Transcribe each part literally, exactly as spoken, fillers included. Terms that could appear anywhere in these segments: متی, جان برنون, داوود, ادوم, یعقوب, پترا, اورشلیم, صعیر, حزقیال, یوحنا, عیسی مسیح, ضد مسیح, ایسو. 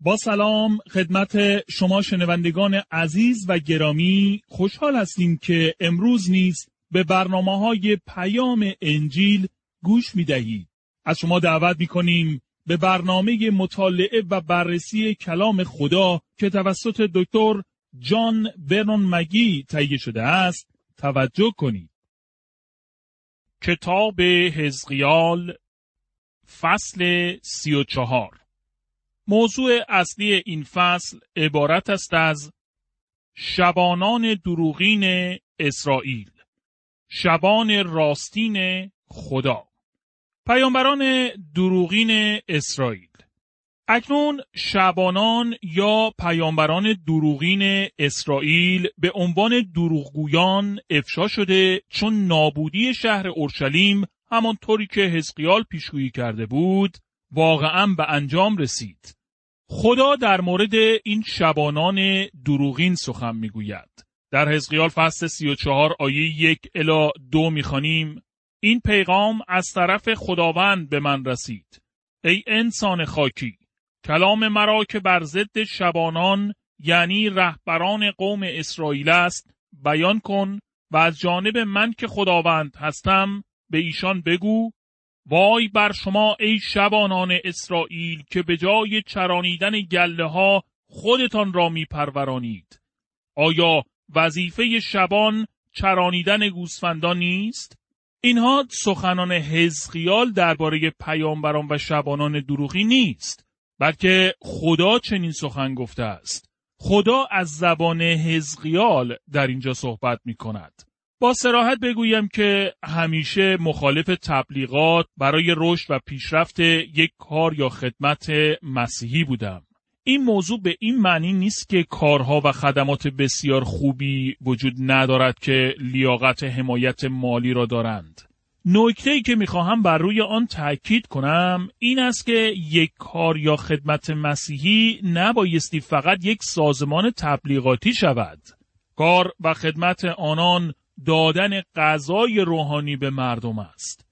با سلام خدمت شما شنوندگان عزیز و گرامی، خوشحال هستیم که امروز نیز به برنامه‌های پیام انجیل گوش می‌دهید. از شما دعوت می‌کنیم به برنامه مطالعه و بررسی کلام خدا که توسط دکتر جان برنون مگی تهیه شده است توجه کنید. کتاب حزقیال فصل سی و چهار. موضوع اصلی این فصل عبارت است از شبانان دروغین اسرائیل، شبان راستین خدا، پیامبران دروغین اسرائیل. اکنون شبانان یا پیامبران دروغین اسرائیل به عنوان دروغگویان افشا شده، چون نابودی شهر اورشلیم همانطوری که حزقیال پیشگویی کرده بود واقعاً به انجام رسید. خدا در مورد این شبانان دروغین سخن میگوید. در حزقیال فصل سی و چهار آیه یک الی دو میخوانیم: این پیغام از طرف خداوند به من رسید. ای انسان خاکی، کلام مرا که بر ضد شبانان یعنی رهبران قوم اسرائیل است بیان کن و از جانب من که خداوند هستم به ایشان بگو: وای بر شما ای شبانان اسرائیل که به جای چرانیدن گله ها خودتان را می پرورانید. آیا وظیفه شبان چرانیدن گوسفندان نیست؟ اینها سخنان حزقیال درباره پیامبران و شبانان دروغین نیست، بلکه خدا چنین سخن گفته است. خدا از زبان حزقیال در اینجا صحبت می کند. با صراحت بگویم که همیشه مخالف تبلیغات برای رشد و پیشرفت یک کار یا خدمت مسیحی بودم. این موضوع به این معنی نیست که کارها و خدمات بسیار خوبی وجود ندارد که لیاقت حمایت مالی را دارند. نکته‌ای که میخواهم بر روی آن تأکید کنم این است که یک کار یا خدمت مسیحی نبایستی فقط یک سازمان تبلیغاتی شود. کار و خدمت آنان دادن غذای روحانی به مردم است.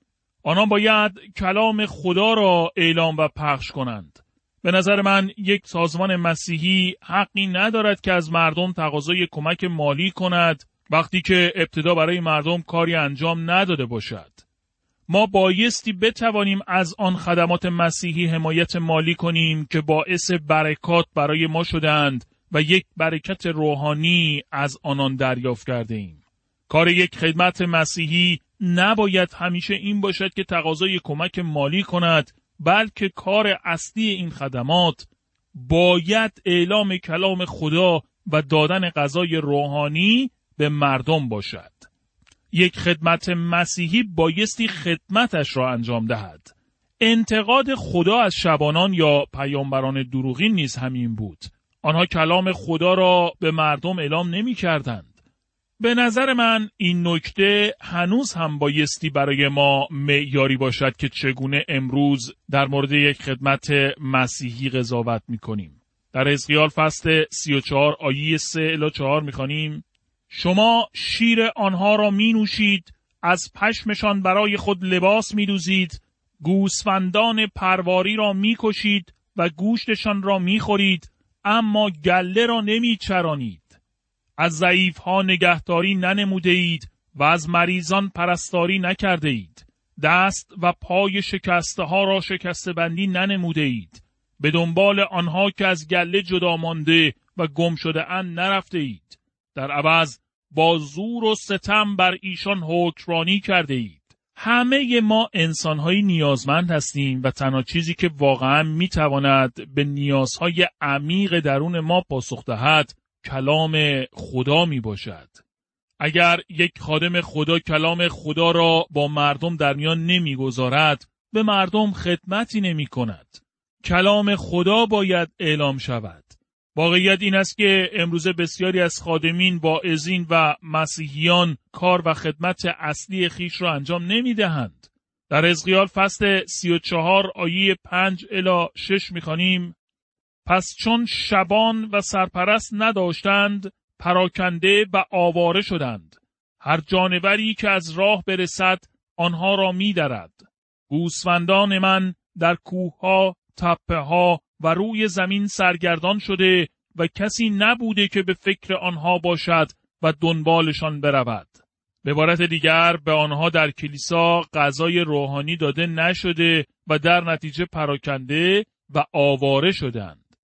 آنان باید کلام خدا را اعلام و پخش کنند. به نظر من یک سازمان مسیحی حقی ندارد که از مردم تقاضای کمک مالی کند وقتی که ابتدا برای مردم کاری انجام نداده باشد. ما بایستی بتوانیم از آن خدمات مسیحی حمایت مالی کنیم که باعث برکات برای ما شدند و یک برکت روحانی از آنان دریافت کرده ایم. کار یک خدمت مسیحی نباید همیشه این باشد که تقاضای کمک مالی کند، بلکه کار اصلی این خدمات باید اعلام کلام خدا و دادن غذای روحانی به مردم باشد. یک خدمت مسیحی بایستی خدمتش را انجام دهد. انتقاد خدا از شبانان یا پیامبران دروغین نیز همین بود. آنها کلام خدا را به مردم اعلام نمی کردند. به نظر من این نکته هنوز هم بایستی برای ما معیاری باشد که چگونه امروز در مورد یک خدمت مسیحی قضاوت می‌کنیم. در حزقیال فصل سی و چهار آیه سه الی چهار می‌خوانیم: شما شیر آنها را می‌نوشید، از پشمشان برای خود لباس می‌دوزید، گوسفندان پرواری را می‌کشید و گوشتشان را می‌خورید، اما گله را نمی‌چرانید. از ضعیف‌ها نگهداری ننموده اید و از مریضان پرستاری نکرده اید. دست و پای شکسته ها را شکسته بندی ننموده اید. به دنبال آنها که از گله جدا مانده و گم شده اند نرفته اید. در عوض با زور و ستم بر ایشان حکمرانی کرده اید. همه ما انسان‌های نیازمند هستیم و تنها چیزی که واقعاً می‌تواند به نیازهای عمیق درون ما پاسخ دهد کلام خدا می باشد. اگر یک خادم خدا کلام خدا را با مردم در میان نمی گذارد، به مردم خدمتی نمی کند. کلام خدا باید اعلام شود. واقعیت این است که امروزه بسیاری از خادمین، واعظین و مسیحیان کار و خدمت اصلی خیش را انجام نمی دهند. در حزقیال فصل سی و چهار آیه پنج الی شش می خوانیم: پس چون شبان و سرپرست نداشتند، پراکنده و آواره شدند. هر جانوری که از راه برسد، آنها را می درد. گوسفندان من در کوهها، تپه‌ها و روی زمین سرگردان شده و کسی نبوده که به فکر آنها باشد و دنبالشان برود. به عبارت دیگر به آنها در کلیسا غذای روحانی داده نشده و در نتیجه پراکنده و آواره شدند.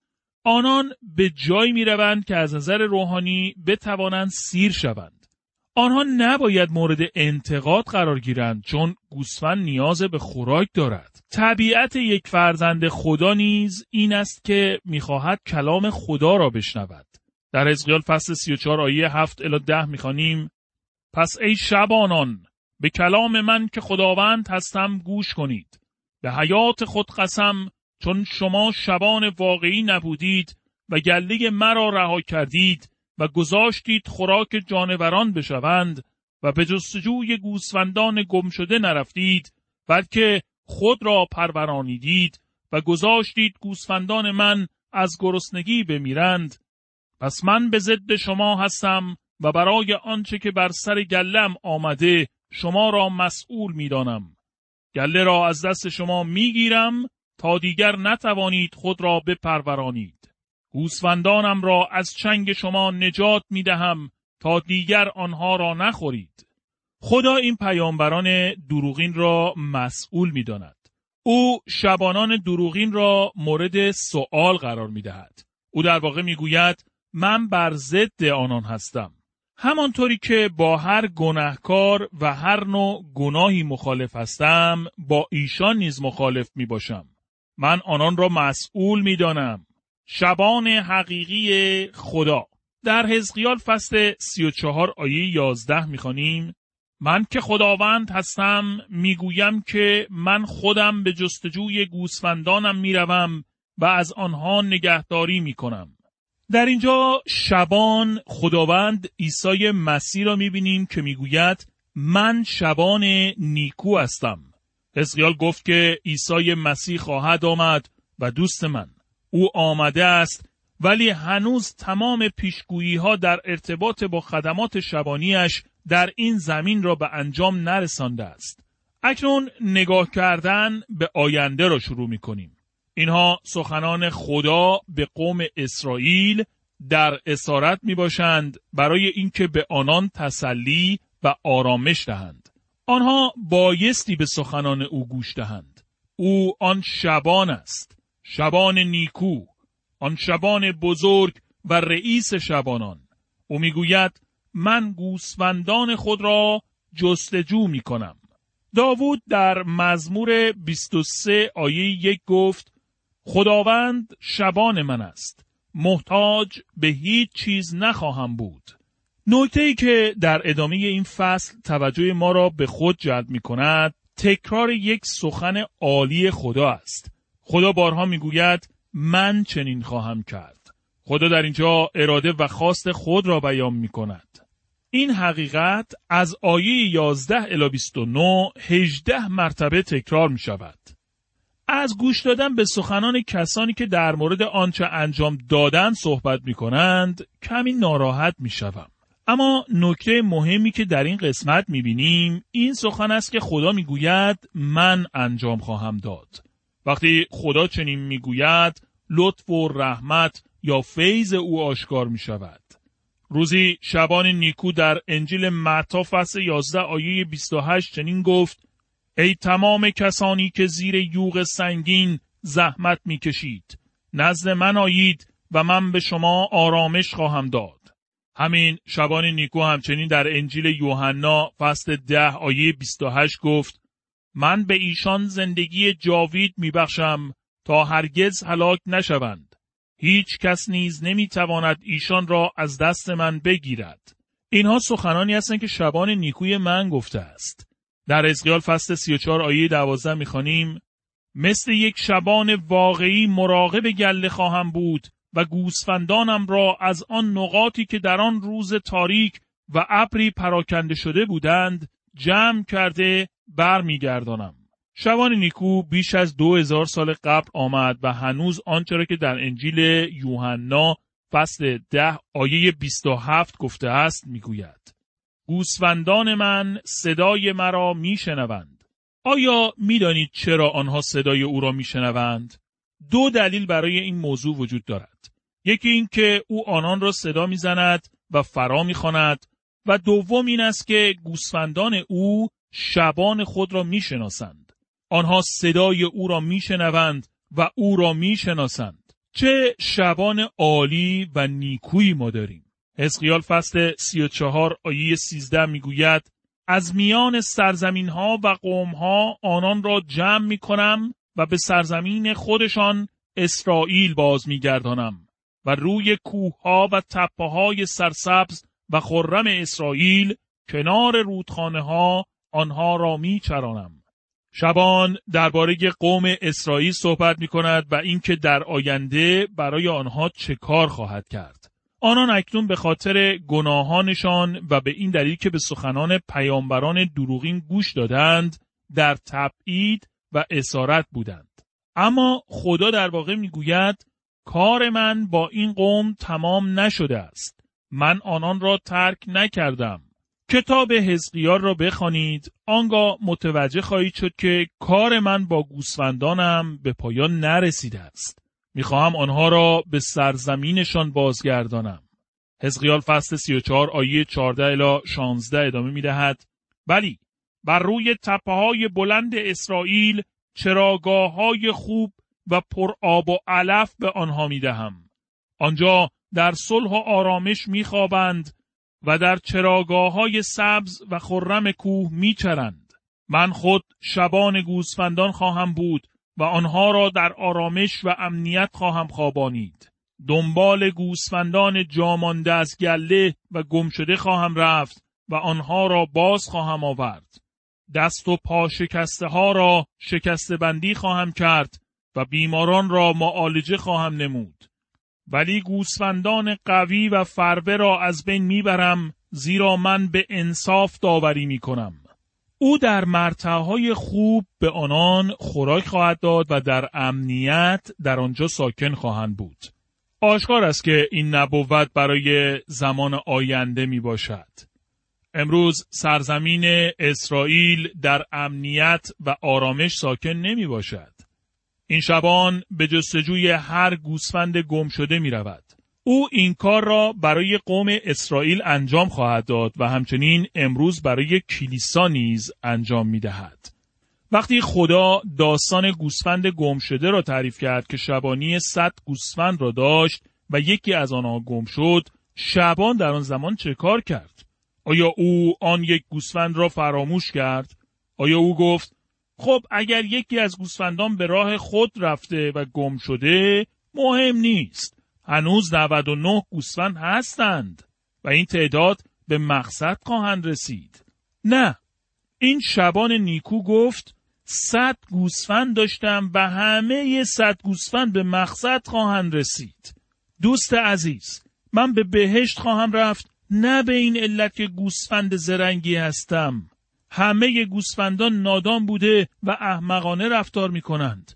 آنان به جای می روند که از نظر روحانی بتوانند سیر شوند. آنها نباید مورد انتقاد قرار گیرند چون گوسفند نیاز به خوراک دارد. طبیعت یک فرزند خدا نیز این است که می خواهد کلام خدا را بشنود. در حزقیال فصل سی و چهار آیه هفت الی ده می خوانیم: پس ای شبانان به کلام من که خداوند هستم گوش کنید. به حیات خود قسم چون شما شبان واقعی نبودید و گله مرا رها کردید و گذاشتید خوراک جانوران بشوند و به جستجوی گوسفندان گم شده نرفتید، بلکه خود را پرورانیدید و گذاشتید گوسفندان من از گرسنگی بمیرند. پس من به ضد شما هستم و برای آنچه که بر سر گلم آمده شما را مسئول می‌دانم. گله را از دست شما می‌گیرم تا دیگر نتوانید خود را بپرورانید. گوسفندانم را از چنگ شما نجات می‌دهم تا دیگر آنها را نخورید. خدا این پیامبران دروغین را مسئول می‌داند. او شبانان دروغین را مورد سؤال قرار می‌دهد. او در واقع می‌گوید من بر ضد آنان هستم. همانطوری که با هر گناهکار و هر نوع گناهی مخالف هستم، با ایشان نیز مخالف می باشم. من آنان را مسئول می دانم. شبان حقیقی خدا. در حزقیال فصل سی و چهار آیه یازده می خوانیم: من که خداوند هستم می گویم که من خودم به جستجوی گوسفندانم می روم و از آنها نگهداری می کنم. در اینجا شبان خداوند عیسی مسیح را می‌بینیم که می‌گوید من شبان نیکو هستم. حزقیال گفت که عیسی مسیح خواهد آمد و دوست من او آمده است، ولی هنوز تمام پیشگویی‌ها در ارتباط با خدمات شبانیش در این زمین را به انجام نرسانده است. اکنون نگاه کردن به آینده را شروع می‌کنیم. اینها سخنان خدا به قوم اسرائیل در اسارت می باشند برای اینکه به آنان تسلی و آرامش دهند. آنها بایستی به سخنان او گوش دهند. او آن شبان است، شبان نیکو، آن شبان بزرگ و رئیس شبانان. او می گوید من گوسفندان خود را جستجو می کنم. داوود در مزمور بیست و سه آیه یک گفت: خداوند شبان من است، محتاج به هیچ چیز نخواهم بود. نکته‌ای که در ادامه این فصل توجه ما را به خود جلب می‌کند، تکرار یک سخن عالی خدا است. خدا بارها می‌گوید من چنین خواهم کرد. خدا در اینجا اراده و خواست خود را بیان می‌کند. این حقیقت از آیه یازده الی بیست و نه هجده مرتبه تکرار می‌شود. از گوش دادن به سخنان کسانی که در مورد آنچه انجام دادن صحبت می کنند کمی ناراحت می شوم. اما نکته مهمی که در این قسمت می بینیم این سخن است که خدا می گوید من انجام خواهم داد. وقتی خدا چنین می گوید لطف و رحمت یا فیض او آشکار می شود. روزی شبان نیکو در انجیل متی فصل یازده آیه بیست و هشت چنین گفت: ای تمام کسانی که زیر یوغ سنگین زحمت می کشید، نزد من آیید و من به شما آرامش خواهم داد. همین شبان نیکو همچنین در انجیل یوحنا فصل ده آیه بیست و هشت گفت: من به ایشان زندگی جاوید می بخشم تا هرگز هلاک نشوند. هیچ کس نیز نمی تواند ایشان را از دست من بگیرد. اینها سخنانی هستند که شبان نیکوی من گفته است. در حزقیال فصل سی و چهار آیه دوازده می‌خوانیم: مثل یک شبان واقعی مراقب گله خواهم بود و گوسفندانم را از آن نقاطی که در آن روز تاریک و ابری پراکنده شده بودند جمع کرده برمیگردانم. شبان نیکو بیش از دو هزار سال قبل آمد و هنوز آنچه را که در انجیل یوحنا فصل ده آیه بیست و هفت گفته است می‌گوید. گوسفندان من صدای مرا میشنوند. آیا میدانید چرا آنها صدای او را میشنوند؟ دو دلیل برای این موضوع وجود دارد. یکی این که او آنان را صدا می‌زند و فرا می‌خواند و دوم این است که گوسفندان او شبان خود را می‌شناسند. آنها صدای او را می‌شنوند و او را می‌شناسند. چه شبان عالی و نیکویی ما داریم. حزقیال فصل سی و چهار آیه سیزده میگوید از میان سرزمین‌ها و قوم‌ها آنان را جمع می‌کنم و به سرزمین خودشان اسرائیل باز می‌گردانم و روی کوه‌ها و تپه‌های سرسبز و خرم اسرائیل کنار رودخانه‌ها آنها را می‌چرانم. شبان درباره قوم اسرائیل صحبت می‌کند و اینکه در آینده برای آنها چه کار خواهد کرد. آنان اکنون به خاطر گناهانشان و به این دلیل که به سخنان پیامبران دروغین گوش دادند در تبعید و اسارت بودند. اما خدا در واقع میگوید کار من با این قوم تمام نشده است. من آنان را ترک نکردم. کتاب حزقیال را بخوانید، آنگاه متوجه خواهید شد که کار من با گوسفندانم به پایان نرسیده است. میخواهم آنها را به سرزمینشان بازگردانم. حزقیال فصل سی و چهار آیه چهارده الی شانزده ادامه میدهد. بلی، بر روی تپه‌های بلند اسرائیل چراگاه‌های خوب و پر آب و علف به آنها میدهم. آنجا در صلح و آرامش میخوابند و در چراگاه‌های سبز و خرم کوه میچرند. من خود شبان گوسفندان خواهم بود و آنها را در آرامش و امنیت خواهم خوابانید. دنبال گوسفندان جامانده از گله و گمشده خواهم رفت و آنها را باز خواهم آورد. دست و پا شکسته ها را شکسته بندی خواهم کرد و بیماران را معالجه خواهم نمود. ولی گوسفندان قوی و فربه را از بین میبرم، زیرا من به انصاف داوری میکنم. او در مرتعهای خوب به آنان خوراک خواهد داد و در امنیت در آنجا ساکن خواهند بود. آشکار است که این نبوت برای زمان آینده می باشد. امروز سرزمین اسرائیل در امنیت و آرامش ساکن نمی باشد. این شبان به جستجوی هر گوسفند گم شده می رود. او این کار را برای قوم اسرائیل انجام خواهد داد و همچنین امروز برای کلیسا نیز انجام می‌دهد. وقتی خدا داستان گوسفند گم شده را تعریف کرد که شبانی صد گوسفند را داشت و یکی از آنها گم شد، شبان در آن زمان چه کار کرد؟ آیا او آن یک گوسفند را فراموش کرد؟ آیا او گفت خب اگر یکی از گوسفندان به راه خود رفته و گم شده مهم نیست، هنوز نود و نه گوسفند هستند و این تعداد به مقصد خواهند رسید؟ نه، این شبان نیکو گفت صد گوسفند داشتم و همه صد گوسفند به مقصد خواهند رسید. دوست عزیز، من به بهشت خواهم رفت نه به این علت که گوسفند زرنگی هستم. همه گوسفندان نادان بوده و احمقانه رفتار می کنند.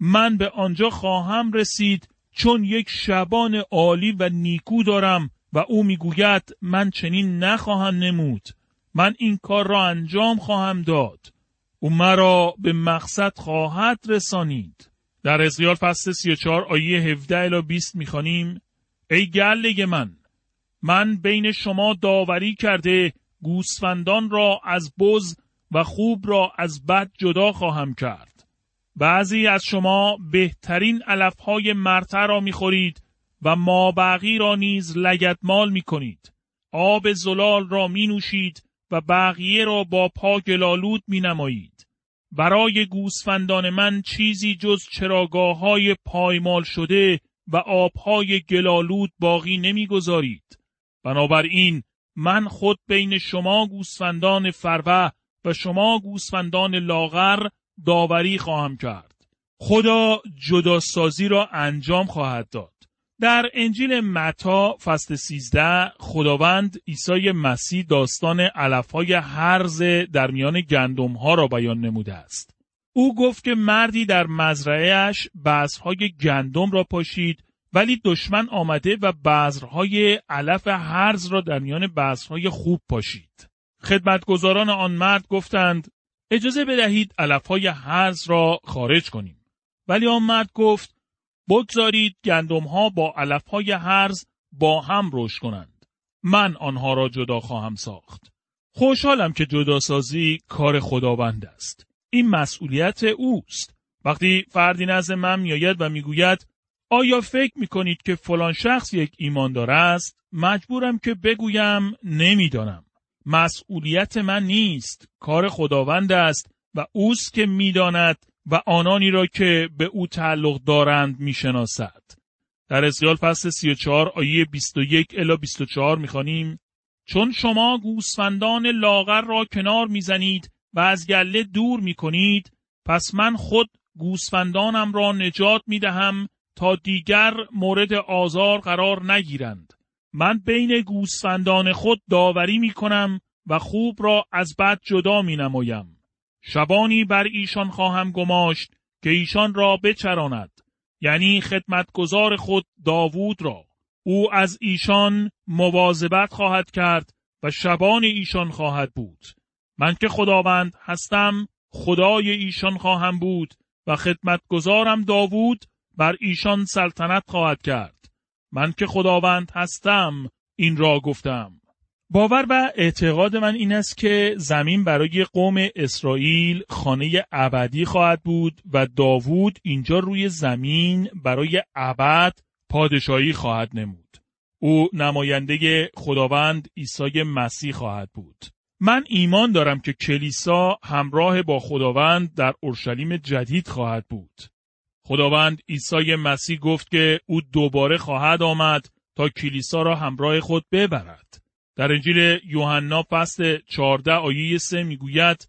من به آنجا خواهم رسید چون یک شبان عالی و نیکو دارم و او میگوید من چنین نخواهم نمود. من این کار را انجام خواهم داد. او مرا به مقصد خواهد رسانید. در حزقیال فصل سی و چهار آیه هفده الی بیست میخوانیم ای گله من، من بین شما داوری کرده گوسفندان را از بز و خوب را از بد جدا خواهم کرد. بعضی از شما بهترین علفهای مرتع را میخورید و مابقی را نیز لگدمال میکنید. آب زلال را مینوشید و بقیه را با پا گلالود مینمایید. برای گوسفندان من چیزی جز چراگاههای پایمال شده و آبهای گلالود باقی نمیگذارید. بنابراین من خود بین شما گوسفندان فربه و شما گوسفندان لاغر داوری خواهم کرد. خدا جداسازی را انجام خواهد داد. در انجیل متی فصل سیزده خداوند عیسی مسیح داستان علفهای هرزه در میان گندم‌ها را بیان نموده است. او گفت که مردی در مزرعه‌اش بذرهای گندم را پاشید ولی دشمن آمده و بذرهای علف هرز را در میان بذرهای خوب پاشید. خدمتگزاران آن مرد گفتند اجازه بدهید علفهای هرز را خارج کنیم. ولی آن مرد گفت بگذارید گندم‌ها با علف‌های هرز با هم رشد کنند. من آنها را جدا خواهم ساخت. خوشحالم که جداسازی کار خداوند است. این مسئولیت اوست. وقتی فردی نزد من میآید و میگوید آیا فکر میکنید که فلان شخص یک ایماندار است؟ مجبورم که بگویم نمیدانم. مسئولیت من نیست. کار خداوند است و اوست که میداند و آنانی را که به او تعلق دارند میشناسد. در حزقیال فصل سی و چهار آیه بیست و یک الی بیست و چهار میخوانیم: چون شما گوسفندان لاغر را کنار میزنید و از گله دور میکنید، پس من خود گوسفندانم را نجات میدهم تا دیگر مورد آزار قرار نگیرند. من بین گوسفندان خود داوری میکنم و خوب را از بد جدا مینمایم. شبانی بر ایشان خواهم گماشت که ایشان را بچراند، یعنی خدمتگزار خود داوود را. او از ایشان مواظبت خواهد کرد و شبان ایشان خواهد بود. من که خداوند هستم خدای ایشان خواهم بود و خدمتگزارم داوود بر ایشان سلطنت خواهد کرد. من که خداوند هستم این را گفتم. باور و اعتقاد من این است که زمین برای قوم اسرائیل خانه ابدی خواهد بود و داوود اینجا روی زمین برای ابد پادشاهی خواهد نمود. او نماینده خداوند عیسی مسیح خواهد بود. من ایمان دارم که کلیسا همراه با خداوند در اورشلیم جدید خواهد بود. خداوند عیسی مسیح گفت که او دوباره خواهد آمد تا کلیسا را همراه خود ببرد. در انجیل یوحنا فصل چهارده آیه سه میگوید: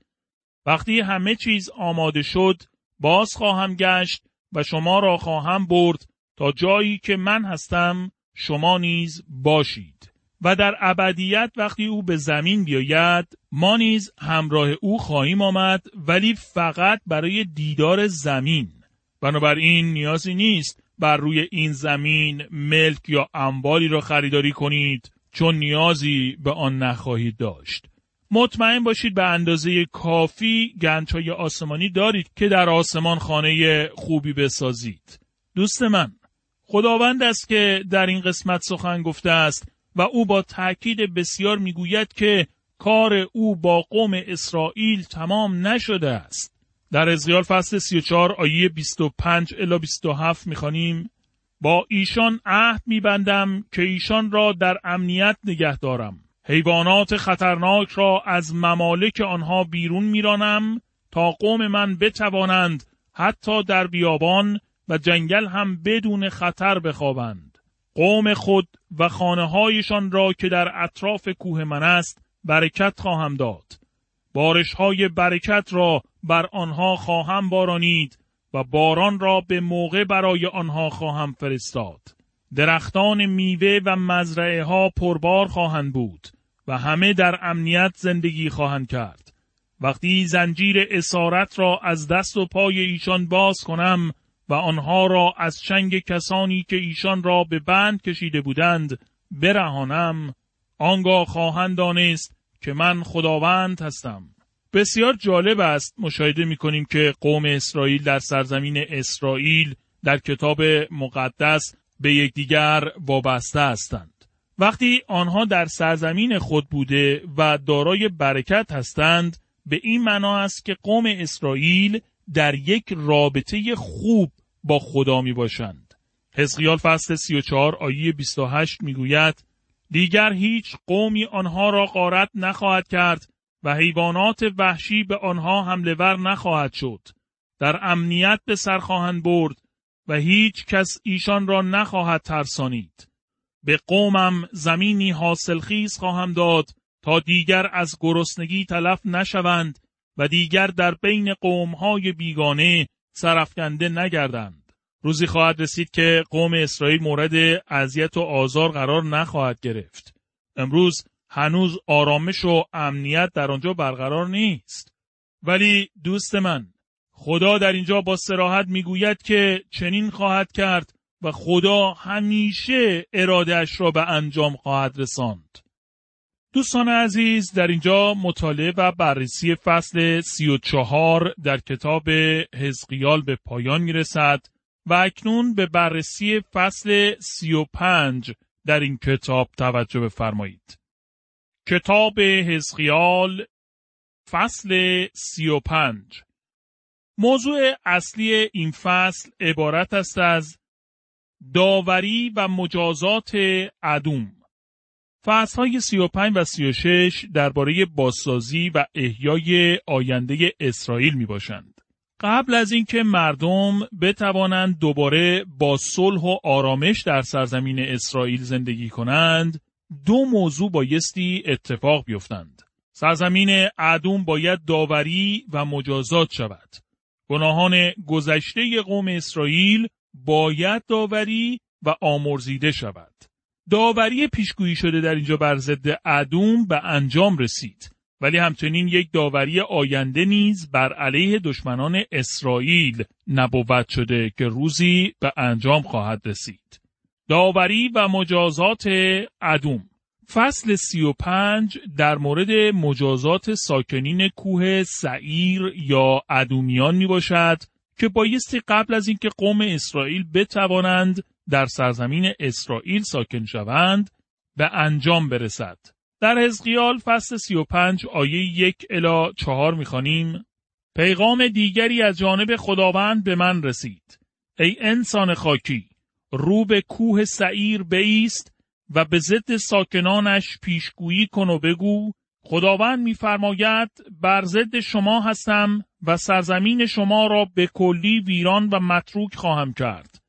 وقتی همه چیز آماده شد باز خواهم گشت و شما را خواهم برد تا جایی که من هستم شما نیز باشید. و در ابدیت وقتی او به زمین بیاید ما نیز همراه او خواهیم آمد، ولی فقط برای دیدار زمین. بنابراین نیازی نیست بر روی این زمین ملک یا اموالی را خریداری کنید، چون نیازی به آن نخواهید داشت. مطمئن باشید به اندازه کافی گنج‌های آسمانی دارید که در آسمان خانه خوبی بسازید. دوست من، خداوند است که در این قسمت سخن گفته است و او با تأکید بسیار میگوید که کار او با قوم اسرائیل تمام نشده است. در حزقیال فصل سی و چهار آیه بیست و پنج الی بیست و هفت میخوانیم: با ایشان عهد میبندم که ایشان را در امنیت نگه دارم. حیوانات خطرناک را از ممالک آنها بیرون میرانم تا قوم من بتوانند حتی در بیابان و جنگل هم بدون خطر بخوابند. قوم خود و خانه‌هایشان را که در اطراف کوه من است برکت خواهم داد. بارش‌های برکت را بر آنها خواهم بارانید و باران را به موقع برای آنها خواهم فرستاد. درختان میوه و مزرعه ها پربار خواهند بود و همه در امنیت زندگی خواهند کرد. وقتی زنجیر اسارت را از دست و پای ایشان باز کنم و آنها را از چنگ کسانی که ایشان را به بند کشیده بودند برهانم، آنگاه خواهند دانست که من خداوند هستم. بسیار جالب است مشاهده می‌کنیم که قوم اسرائیل در سرزمین اسرائیل در کتاب مقدس به یکدیگر وابسته هستند. وقتی آنها در سرزمین خود بوده و دارای برکت هستند، به این معنا است که قوم اسرائیل در یک رابطه خوب با خدا میباشند. حزقیال فصل سی و چهار آیه بیست و هشت میگوید: دیگر هیچ قومی آنها را غارت نخواهد کرد و حیوانات وحشی به آنها حمله ور نخواهد شد. در امنیت به سر خواهند برد و هیچ کس ایشان را نخواهد ترسانید. به قومم زمینی حاصلخیز خواهم داد تا دیگر از گرسنگی تلف نشوند و دیگر در بین قوم‌های بیگانه سرافکنده نگردند. روزی خواهد رسید که قوم اسرائیل مورد اذیت و آزار قرار نخواهد گرفت. امروز هنوز آرامش و امنیت در آنجا برقرار نیست. ولی دوست من، خدا در اینجا با صراحت میگوید که چنین خواهد کرد و خدا همیشه اراده‌اش را به انجام خواهد رساند. دوستان عزیز، در اینجا مطالعه و بررسی فصل سی و چهار در کتاب حزقیال به پایان میرسد و اکنون به بررسی فصل سی و پنج در این کتاب توجه بفرمایید. کتاب حزقیال فصل سی و پنج. موضوع اصلی این فصل عبارت است از داوری و مجازات ادوم. فصل‌های سی و پنج و سی و شش درباره بازسازی و احیای آینده اسرائیل میباشند. قبل از اینکه مردم بتوانند دوباره با صلح و آرامش در سرزمین اسرائیل زندگی کنند، دو موضوع بایستی اتفاق بیفتند. سرزمین ادوم باید داوری و مجازات شود. گناهان گذشته قوم اسرائیل باید داوری و آمرزیده شود. داوری پیشگویی شده در اینجا بر ضد ادوم به انجام رسید، ولی همچنین یک داوری آینده نیز بر علیه دشمنان اسرائیل نبوت شده که روزی به انجام خواهد رسید. داوری و مجازات ادوم. فصل سی و پنج در مورد مجازات ساکنین کوه صعیر یا ادومیان می باشد که بایستی قبل از اینکه قوم اسرائیل بتوانند در سرزمین اسرائیل ساکن شوند به انجام برسد. در حزقیال فصل سی و پنج آیه یک الی چهار می‌خوانیم: پیغام دیگری از جانب خداوند به من رسید. ای انسان خاکی، رو به کوه صعیر بایست و به ضد ساکنانش پیشگویی کن و بگو خداوند می‌فرماید بر ضد شما هستم و سرزمین شما را به کلی ویران و متروک خواهم کرد.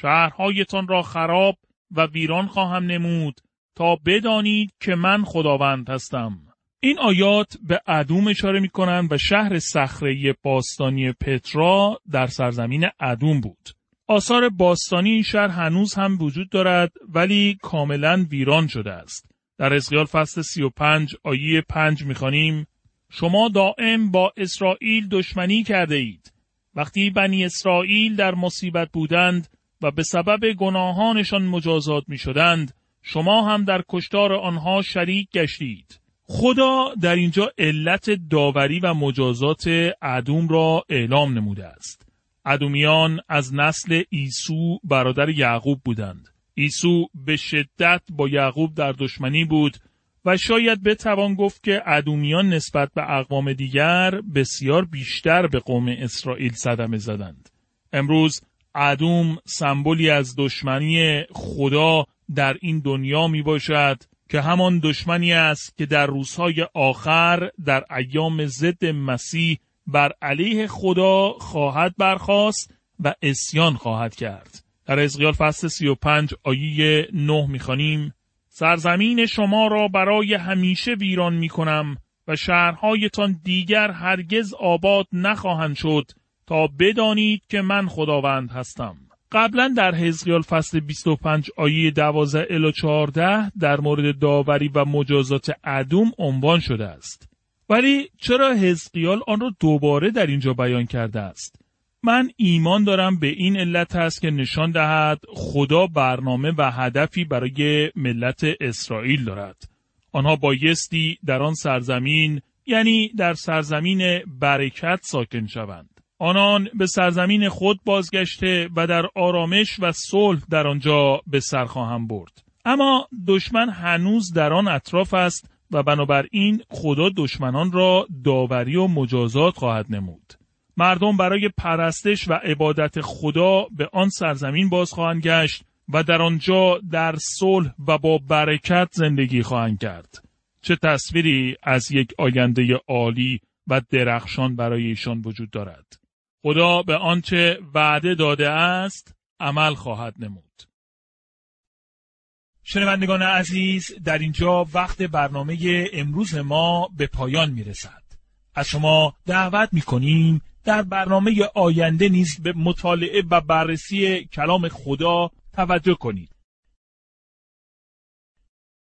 شهرهایتان را خراب و ویران خواهم نمود تا بدانید که من خداوند هستم. این آیات به ادوم اشاره می کنند و شهر صخره‌ای باستانی پترا در سرزمین ادوم بود. آثار باستانی این شهر هنوز هم وجود دارد ولی کاملا ویران شده است. در حزقیال فصل سی و پنج آیه پنج می خوانیم: شما دائم با اسرائیل دشمنی کرده اید. وقتی بنی اسرائیل در مصیبت بودند و به سبب گناهانشان مجازات می شدند، شما هم در کشتار آنها شریک گشتید. خدا در اینجا علت داوری و مجازات ادوم را اعلام نموده است. ادومیان از نسل ایسو برادر یعقوب بودند. ایسو به شدت با یعقوب در دشمنی بود و شاید بتوان گفت که ادومیان نسبت به اقوام دیگر بسیار بیشتر به قوم اسرائیل صدمه زدند. امروز ادوم سمبولی از دشمنی خدا در این دنیا می باشد که همان دشمنی است که در روزهای آخر در ایام ضد مسیح بر علیه خدا خواهد برخاست و عصیان خواهد کرد. در حزقیال فصل سی و پنج آیه نه می خوانیم: سرزمین شما را برای همیشه ویران می کنم و شهرهایتان دیگر هرگز آباد نخواهند شد تا بدانید که من خداوند هستم. قبلا در حزقیال فصل بیست و پنج آیه دوازده الی چهارده در مورد داوری و مجازات ادوم عنوان شده است. ولی چرا حزقیال آن را دوباره در اینجا بیان کرده است؟ من ایمان دارم به این علت است که نشان دهد خدا برنامه و هدفی برای ملت اسرائیل دارد. آنها بایستی در آن سرزمین، یعنی در سرزمین برکت ساکن شوند. آنان به سرزمین خود بازگشته و در آرامش و صلح در آنجا به سر خواهم برد. اما دشمن هنوز در آن اطراف است و بنابراین خدا دشمنان را داوری و مجازات خواهد نمود. مردم برای پرستش و عبادت خدا به آن سرزمین باز خواهند گشت و در آنجا در صلح و با برکت زندگی خواهند کرد. چه تصویری از یک آینده عالی و درخشان برای ایشان وجود دارد. خدا به آنچه وعده داده است عمل خواهد نمود. شنوندگان عزیز، در اینجا وقت برنامه امروز ما به پایان میرسد. از شما دعوت میکنیم در برنامه آینده نیز به مطالعه و بررسی کلام خدا توجه کنید.